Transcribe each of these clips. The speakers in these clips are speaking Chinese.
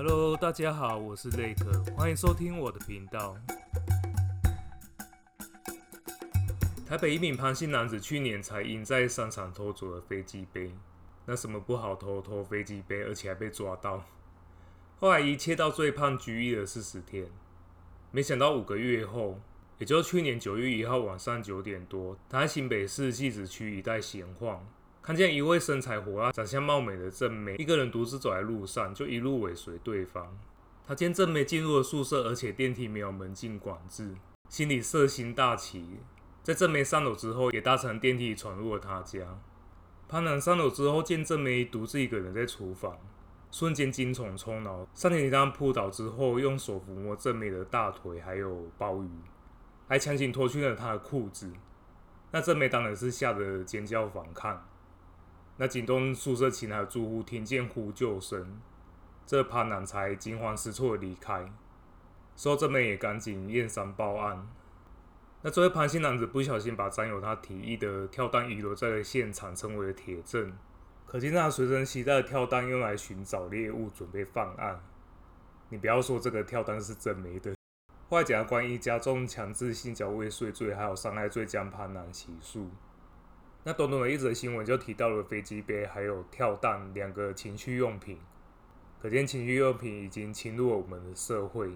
Hello， 大家好，我是 Lake， 欢迎收听我的频道。台北一名潘姓男子去年才因在商场偷走了飞机杯，那什么不好偷飞机杯，而且还被抓到。后来以窃盗罪判拘役了40天。没想到5个月后，也就是去年9月1号晚上9点多，他在新北市汐止区一带闲晃。看见一位身材火辣、长相貌美的正妹，一个人独自走在路上，就一路尾随对方。他见正妹进入了宿舍，而且电梯没有门禁管制，心里色心大起。在正妹上楼之后，也搭乘电梯闯入了他家。潘男上楼之后，见正妹独自一个人在厨房，瞬间精虫充脑，上电梯上扑倒之后，用手抚摸正妹的大腿还有鲍鱼，还强行脱去了她的裤子。那正妹当然是吓得尖叫反抗。那警动宿舍其他的住户听见呼救声，这潘男才惊慌失措的离开。之后正妹也赶紧验伤报案。那这位潘姓男子不小心把沾有他体液的跳蛋遗留在了现场，成为了铁证。可见他随身携带的跳蛋用来寻找猎物，准备犯案。你不要说这个跳蛋是真没的。后来检察官以加重强制性交未遂罪还有伤害罪将潘男起诉。那短短的一则新闻就提到了飞机杯还有跳蛋2个情趣用品，可见情趣用品已经侵入了我们的社会，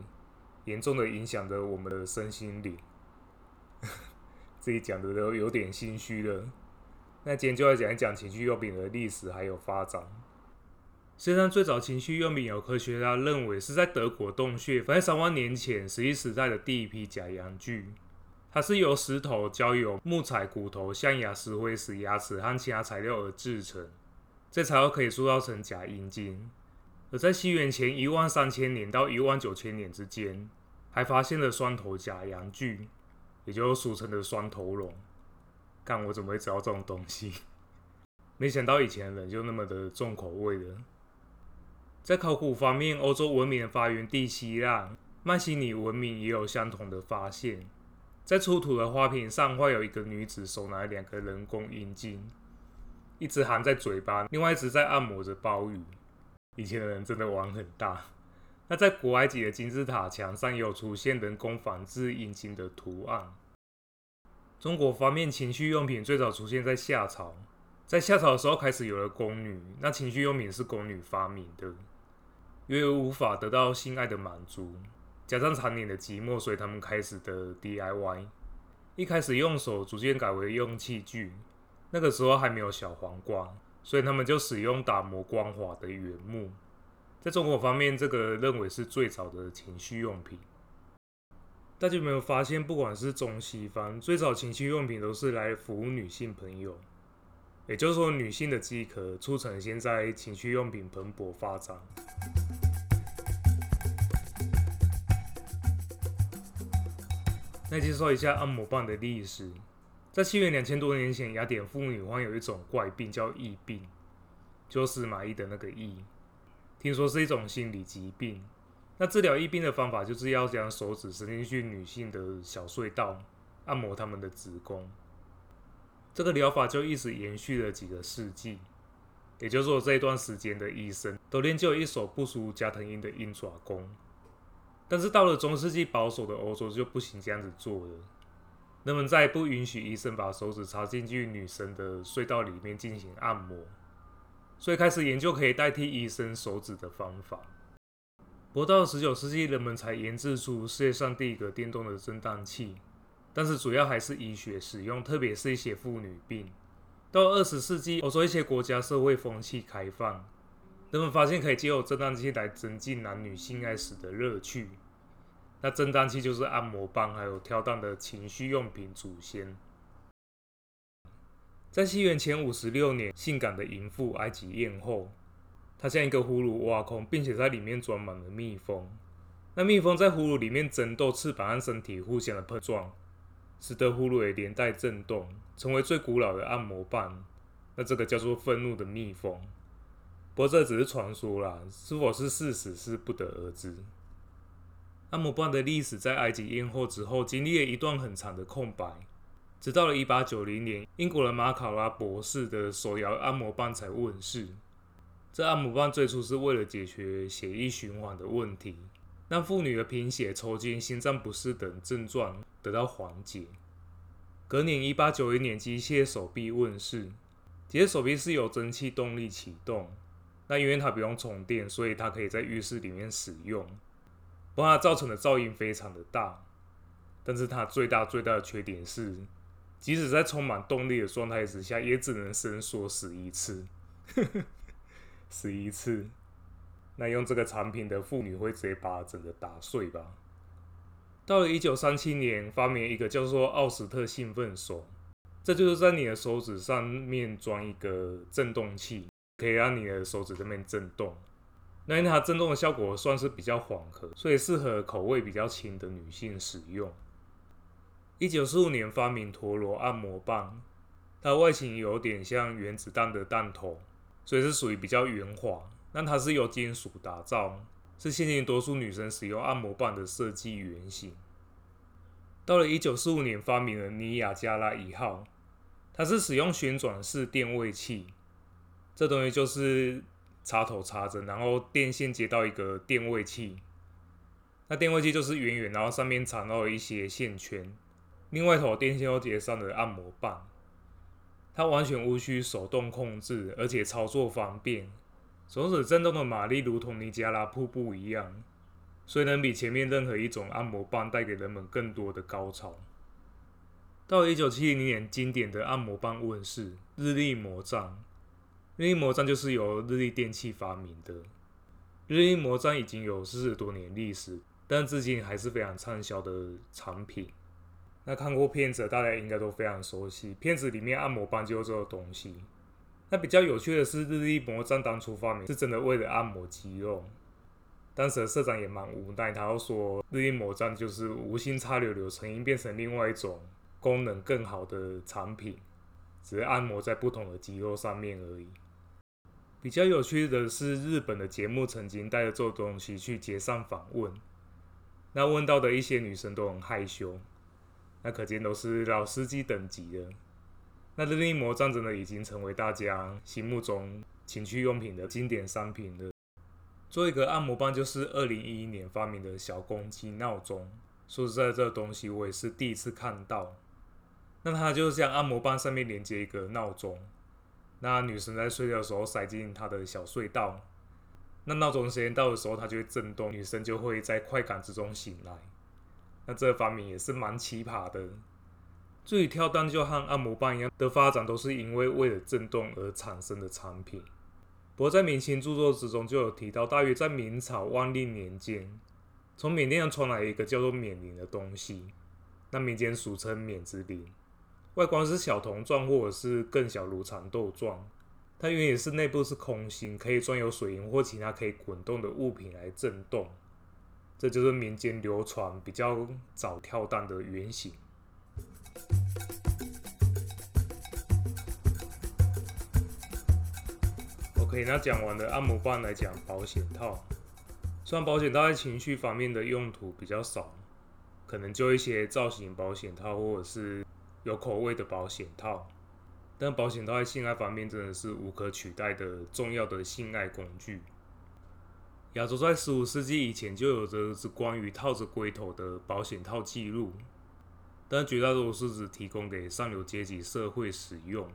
严重的影响着我们的身心灵。自己讲的都有点心虚了。那今天就来讲一讲情趣用品的历史还有发展。世界上最早情趣用品有科学家认为是在德国洞穴，反正3万年前石器时代的第一批假阳具。它是由石头、焦油、木材、骨头、象牙、石灰石、牙齿和其他材料而制成，这材料可以塑造成假阴茎。而在西元前13000年到19000年之间，还发现了双头假阳具，也就是俗称的双头龙。干，我怎么会知道这种东西？没想到以前人就那么的重口味了。在考古方面，欧洲文明的发源地希腊、迈锡尼文明也有相同的发现。在出土的花瓶上会有一个女子手拿2个人工阴茎，一只含在嘴巴，另外一只在按摩着鲍鱼。以前的人真的玩很大。那在古埃及的金字塔墙上也有出现人工仿制阴茎的图案。中国方面，情趣用品最早出现在夏朝，在夏朝的时候开始有了宫女，那情趣用品是宫女发明的，因为无法得到性爱的满足。加上常年的寂寞，所以他们开始的 DIY， 一开始用手，逐渐改为用器具。那个时候还没有小黄瓜，所以他们就使用打磨光滑的原木。在中国方面，这个认为是最早的情趣用品。大家有没有发现，不管是中西方，最早情趣用品都是来服务女性朋友，也就是说，女性的饥渴促成现在情趣用品蓬勃发展。来介绍一下按摩棒的历史。在西元2000多年前，雅典妇女患有一种怪病叫痔病，就是司马懿的那个痔，听说是一种心理疾病。那治疗痔病的方法就是要将手指伸进去女性的小隧道，按摩她们的子宫。这个疗法就一直延续了几个世纪，也就是说，这一段时间的医生都练就了一手不输加藤鹰的鹰爪功。但是到了中世纪，保守的欧洲就不行这样子做了。人们再也不允许医生把手指插进去女生的隧道里面进行按摩，所以开始研究可以代替医生手指的方法。不过到了19世纪，人们才研制出世界上第一个电动的震荡器，但是主要还是医学使用，特别是一些妇女病。到了20世纪，欧洲一些国家社会风气开放，人们发现可以借由震荡器来增进男女性爱时的乐趣。那震荡器就是按摩棒还有跳蛋的情趣用品祖先。在西元前56年，性感的淫妇埃及艳后，她将一个葫芦挖空，并且在里面装满了蜜蜂。那蜜蜂在葫芦里面争斗，翅膀和身体互相的碰撞，使得葫芦也连带震动，成为最古老的按摩棒。那这个叫做愤怒的蜜蜂。不过这只是传说啦，是否是事实是不得而知。按摩棒的历史在埃及艳后之后经历了一段很长的空白，直到了1890年，英国人马考拉博士的手摇按摩棒才问世。这按摩棒最初是为了解决血液循环的问题，让妇女的贫血、抽筋、心脏不适等症状得到缓解。隔年1891年，机械手臂问世。机械手臂是由蒸汽动力启动，那因为它不用充电，所以它可以在浴室里面使用。不过它造成的噪音非常的大，但是它最大的缺点是，即使在充满动力的状态之下，也只能伸缩11次。11次，那用这个产品的妇女会直接把它整个打碎吧。到了1937年，发明一个叫做奥斯特兴奋手，这就是在你的手指上面装一个震动器，可以让你的手指这边震动。那因为它震动的效果算是比较缓和，所以适合口味比较轻的女性使用。1945年发明陀螺按摩棒，它的外形有点像原子弹的弹头，所以是属于比较圆滑。那它是由金属打造，是现今多数女生使用按摩棒的设计原型。到了1945年，发明了尼亚加拉一号，它是使用旋转式电位器，这东西就是插头插着，然后电线接到一个电位器，那电位器就是圆圆，然后上面缠绕了一些线圈，另外一头电线又接上了按摩棒，它完全无需手动控制，而且操作方便。手指震动的马力如同尼加拉瀑布一样，所以能比前面任何一种按摩棒带给人们更多的高潮。到了1970年，经典的按摩棒问世，日立魔杖。日立魔杖就是由日立电器发明的。日立魔杖已经有40多年历史，但至今还是非常畅销的产品。那看过片子，大家应该都非常熟悉，片子里面按摩棒就是这个东西。那比较有趣的是，日立魔杖当初发明是真的为了按摩肌肉，当时的社长也蛮无奈，他又说日立魔杖就是无心插柳柳成荫，变成另外一种功能更好的产品，只是按摩在不同的肌肉上面而已。比较有趣的是，日本的节目曾经带着这东西去街上访问，那问到的一些女生都很害羞，那可见都是老司机等级了。那日立魔杖真的已经成为大家心目中情趣用品的经典商品了。做一个按摩棒就是2011年发明的小公鸡闹钟，说实在这东西我也是第一次看到。那它就是像按摩棒上面连接一个闹钟，那女生在睡觉的时候塞进她的小隧道，那闹钟时间到的时候它就会震动，女生就会在快感之中醒来。那这个发明也是蛮奇葩的。至于跳蛋就和按摩棒一样的发展，都是因为了震动而产生的产品。不过在明清著作之中就有提到，大约在明朝万历年间，从缅甸上传来一个叫做冕铃的东西，那民间俗称冕之铃，外观是小铜状或者是更小如蚕豆状，它原理是内部是空心，可以装有水银或其他可以滚动的物品来震动，这就是民间流传比较早跳蛋的原型。OK， 那讲完了按摩棒，来讲保险套。虽然保险套在情绪方面的用途比较少，可能就一些造型保险套或者是有口味的保险套，但保险套在性爱方面真的是无可取代的重要的性爱工具。亚洲在15世纪以前就有着关于套着龟头的保险套记录，但绝大多数只提供给上流阶级社会使用。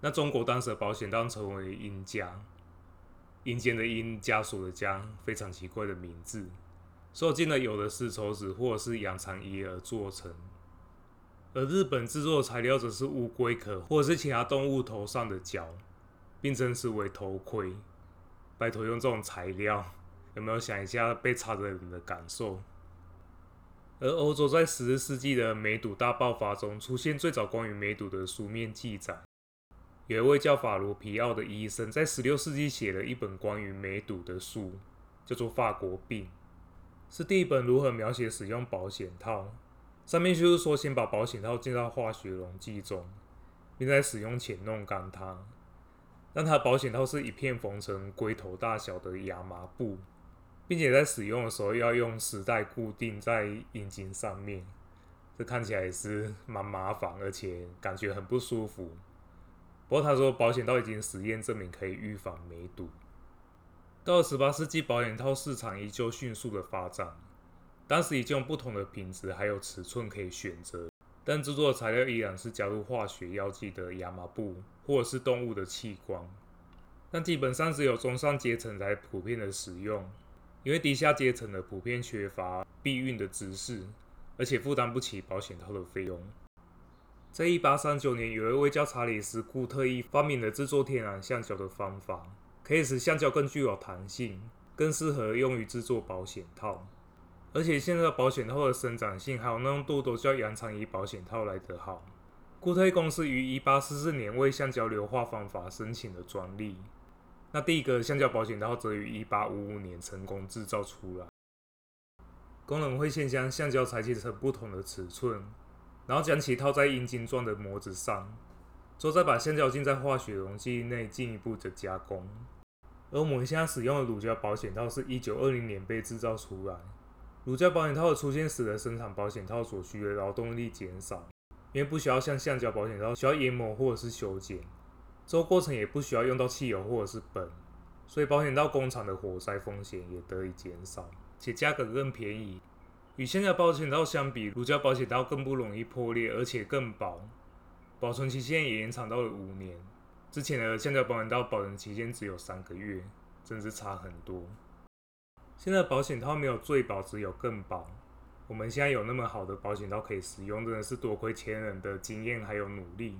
那中国当时的保险套成为阴家，阴间的阴，枷锁的枷，非常奇怪的名字。受尽了有的是绸子或者是羊肠衣而做成，而日本制作的材料则是乌龟壳或者是其他动物头上的角，并称之为头盔。拜托用这种材料，有没有想一下被插着人的感受？而欧洲在10世纪的梅毒大爆发中，出现最早关于梅毒的书面记载。有一位叫法罗皮奥的医生，在16世纪写了一本关于梅毒的书，叫做《法国病》，是第一本如何描写使用保险套。上面就是说，先把保险套浸到化学溶剂中，并在使用前弄干它。但它保险套是一片缝成龟头大小的亚麻布，并且在使用的时候要用丝带固定在阴茎上面，这看起来也是蛮麻烦，而且感觉很不舒服。不过他说保险套已经实验证明可以预防梅毒。到了18世纪，保险套市场依旧迅速的发展，当时已经有不同的品质还有尺寸可以选择，但制作的材料依然是加入化学药剂的亚麻布或者是动物的器官，但基本上只有中上阶层才普遍的使用，因为低下阶层的普遍缺乏避孕的知识，而且负担不起保险套的费用。在1839年，有一位叫查理斯·库特意发明了制作天然橡胶的方法，可以使橡胶更具有弹性，更适合用于制作保险套。而且现在的保险套的生长性还有耐用度都较洋肠衣保险套来得好。库特意公司于1844年为橡胶硫化方法申请了专利。那第一个橡胶保险套则于1855年成功制造出来。工人会先将橡胶裁切成不同的尺寸，然后将其套在阴茎状的模子上，之后再把橡胶浸在化学溶剂内进一步的加工。而我们现在使用的乳胶保险套是1920年被制造出来。乳胶保险套的出现使得生产保险套所需的劳动力减少，因为不需要像橡胶保险套需要研磨或者是修剪，之后过程也不需要用到汽油或者是苯，所以保险套工厂的火灾风险也得以减少，且价格更便宜。与橡胶保险套相比，乳胶保险套更不容易破裂，而且更薄，保存期限也延长到了5年。之前的橡胶保险套保存期限只有3个月，真是差很多。现在的保险套没有最薄，只有更薄。我们现在有那么好的保险套可以使用，真的是多亏前人的经验还有努力。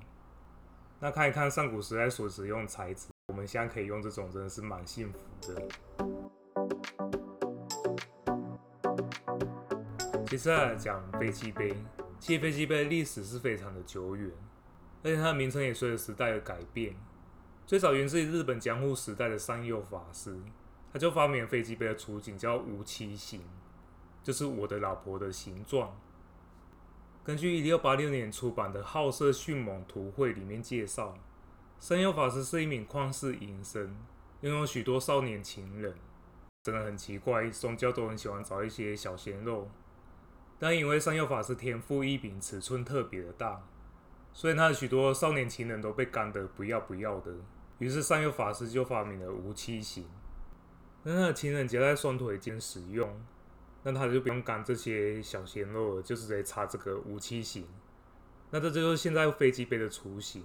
那看一看上古时代所使用的材质，我们现在可以用这种，真的是蛮幸福的。接下来讲飞机杯，其实飞机杯历史是非常的久远，而且它的名称也随着时代的改变。最早源自于日本江户时代的上佑法师，他就发明了飞机杯的雏形叫无妻形，就是我的老婆的形状。根据1686年出版的《好色迅猛图会》里面介绍，上佑法师是一名旷世淫僧，拥有许多少年情人。真的很奇怪，宗教都很喜欢找一些小鲜肉，但因为上佑法师天赋异禀，尺寸特别的大，所以他的许多少年情人都被干得不要不要的。于是上佑法师就发明了无妻形，让他的情人夹在双腿间使用。那他就不用干这些小鲜肉了，就直接插这个无妻形。那这就是现在飞机杯的雏形。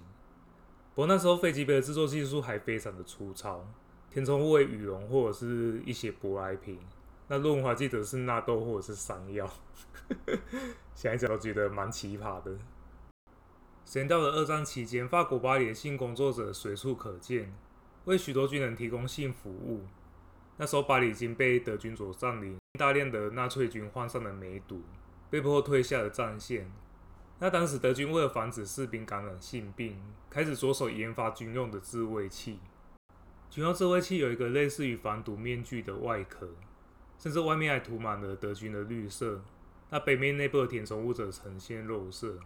不过那时候飞机杯的制作技术还非常的粗糙，填充物为羽绒或者是一些舶来品。那润滑剂则是纳豆或者是山药，现在讲都觉得蛮奇葩的。时间到了二战期间，法国巴黎的性工作者随处可见，为许多军人提供性服务。那时候巴黎已经被德军所占领，大量的纳粹军患上了梅毒，被迫退下了战线。那当时德军为了防止士兵感染性病，开始着手研发军用的自慰器。军用自慰器有一个类似于防毒面具的外壳，甚至外面还涂满了德军的绿色。那杯面内部的填充物则呈现肉色。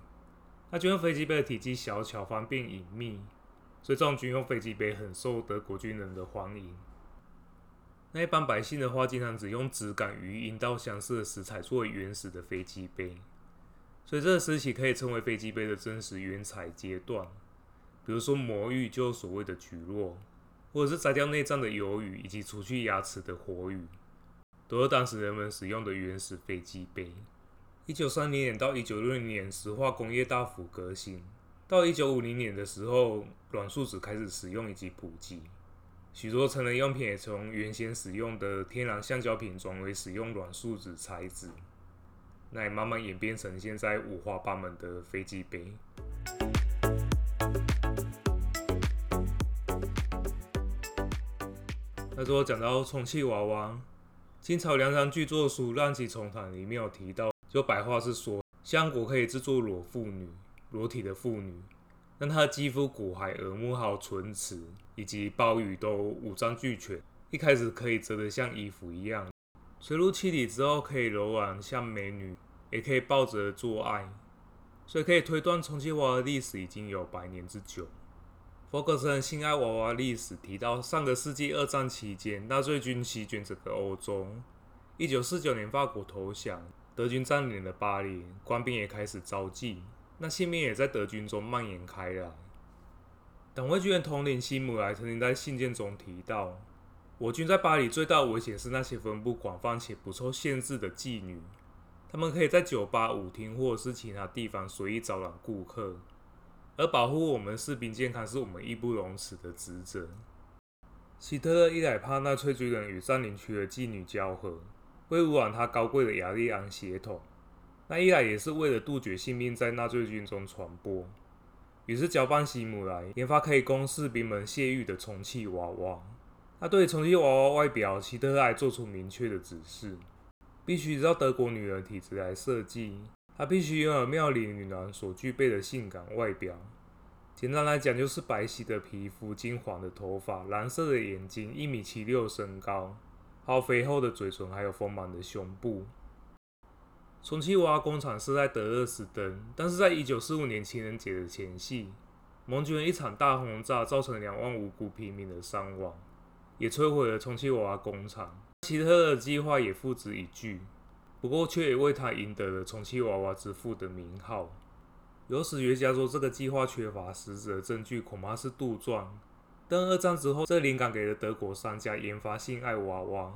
那军用飞机杯的体积小巧，方便隐秘，所以这种军用飞机杯很受德国军人的欢迎。那一般百姓的话，经常只用质感与阴道相似的食材作为原始的飞机杯，所以这个时期可以称为飞机杯的真实原材阶段。比如说魔芋就所谓的菊络，或者是摘掉内脏的鱿鱼，以及除去牙齿的活鱼，都是当时人们使用的原始飞机杯。1930年到1960年，石化工业大幅革新，到1950年的时候，软树脂开始使用以及普及。许多成人用品也从原先使用的天然橡胶品转为使用软树脂材质，那也慢慢演变成现在五花八门的飞机杯。那最后讲到充气娃娃，清朝梁山巨作书《浪迹丛谈》里面有提到，就白话是说，香国可以制作裸妇女、裸体的妇女。让它的肌肤、骨骸、耳目、还有唇齿以及鲍鱼都五脏俱全。一开始可以折得像衣服一样，垂入气体之后可以柔软像美女，也可以抱着做爱。所以可以推断充气娃娃的历史已经有100年之久。弗格森性爱娃娃历史提到，上个世纪2战期间，纳粹军席卷整个欧洲。1949年法国投降，德军占领了巴黎，官兵也开始招妓。那性病也在德军中蔓延开来，党卫军的统领希姆莱曾经在信件中提到，我军在巴黎最大的危险是那些分布广泛且不受限制的妓女，她们可以在酒吧、舞厅或者是其他地方随意招揽顾客，而保护我们士兵健康是我们义不容辞的职责。希特勒一来怕纳粹军人与占领区的妓女交合，会污染他高贵的雅利安血统，那一来也是为了杜绝性病在纳粹军中传播，于是交办希姆莱研发可以供士兵们泄欲的充气娃娃。那对于充气娃娃外表，希特勒还做出明确的指示，必须照德国女人体质来设计，她必须拥有妙龄女郎所具备的性感外表。简单来讲，就是白皙的皮肤、金黄的头发、蓝色的眼睛、1.76米身高、好肥厚的嘴唇，还有丰满的胸部。充气娃娃工厂是在德勒斯登，但是在1945年情人节的前夕，盟军一场大轰炸造成2万无辜平民的伤亡，也摧毁了充气娃娃工厂。希特勒的计划也付之一炬，不过却也为他赢得了充气娃娃之父的名号。有史学家说，这个计划缺乏实质的证据，恐怕是杜撰。但二战之后，这灵感给了德国商家研发性爱娃娃。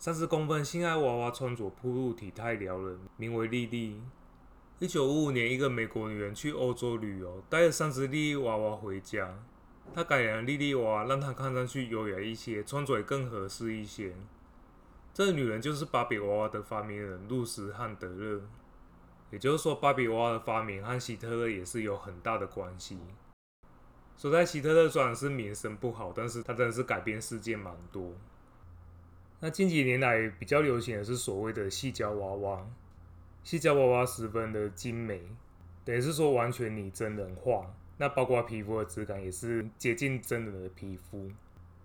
30公分性爱娃娃穿着暴露体态撩人，名为莉莉。1955年，一个美国女人去欧洲旅游，带了30莉莉娃娃回家。她改良莉莉娃娃，让她看上去优雅一些，穿着也更合适一些。这女人就是芭比娃娃的发明人露丝·汉德勒。也就是说，芭比娃娃的发明和希特勒也是有很大的关系。所在希特勒虽然是名声不好，但是他真的是改变世界蛮多。那近几年来比较流行的是所谓的矽胶娃娃，矽胶娃娃十分的精美，等于是说完全拟真人化，那包括皮肤的质感也是接近真人的皮肤，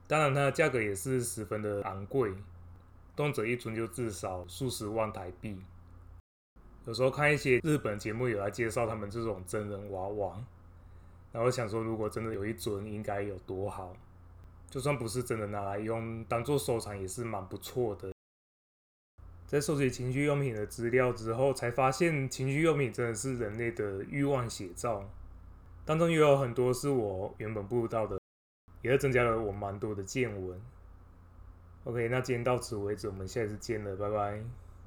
当然它的价格也是十分的昂贵，动辄一尊就至少数十万台币。有时候看一些日本节目有来介绍他们这种真人娃娃，然后想说如果真的有一尊应该有多好，就算不是真的拿来用，当做收藏也是蛮不错的。在收集情趣用品的资料之后，才发现情趣用品真的是人类的欲望写照，当中也有很多是我原本不知道的，也是增加了我蛮多的见闻。OK， 那今天到此为止，我们下次见了，拜拜。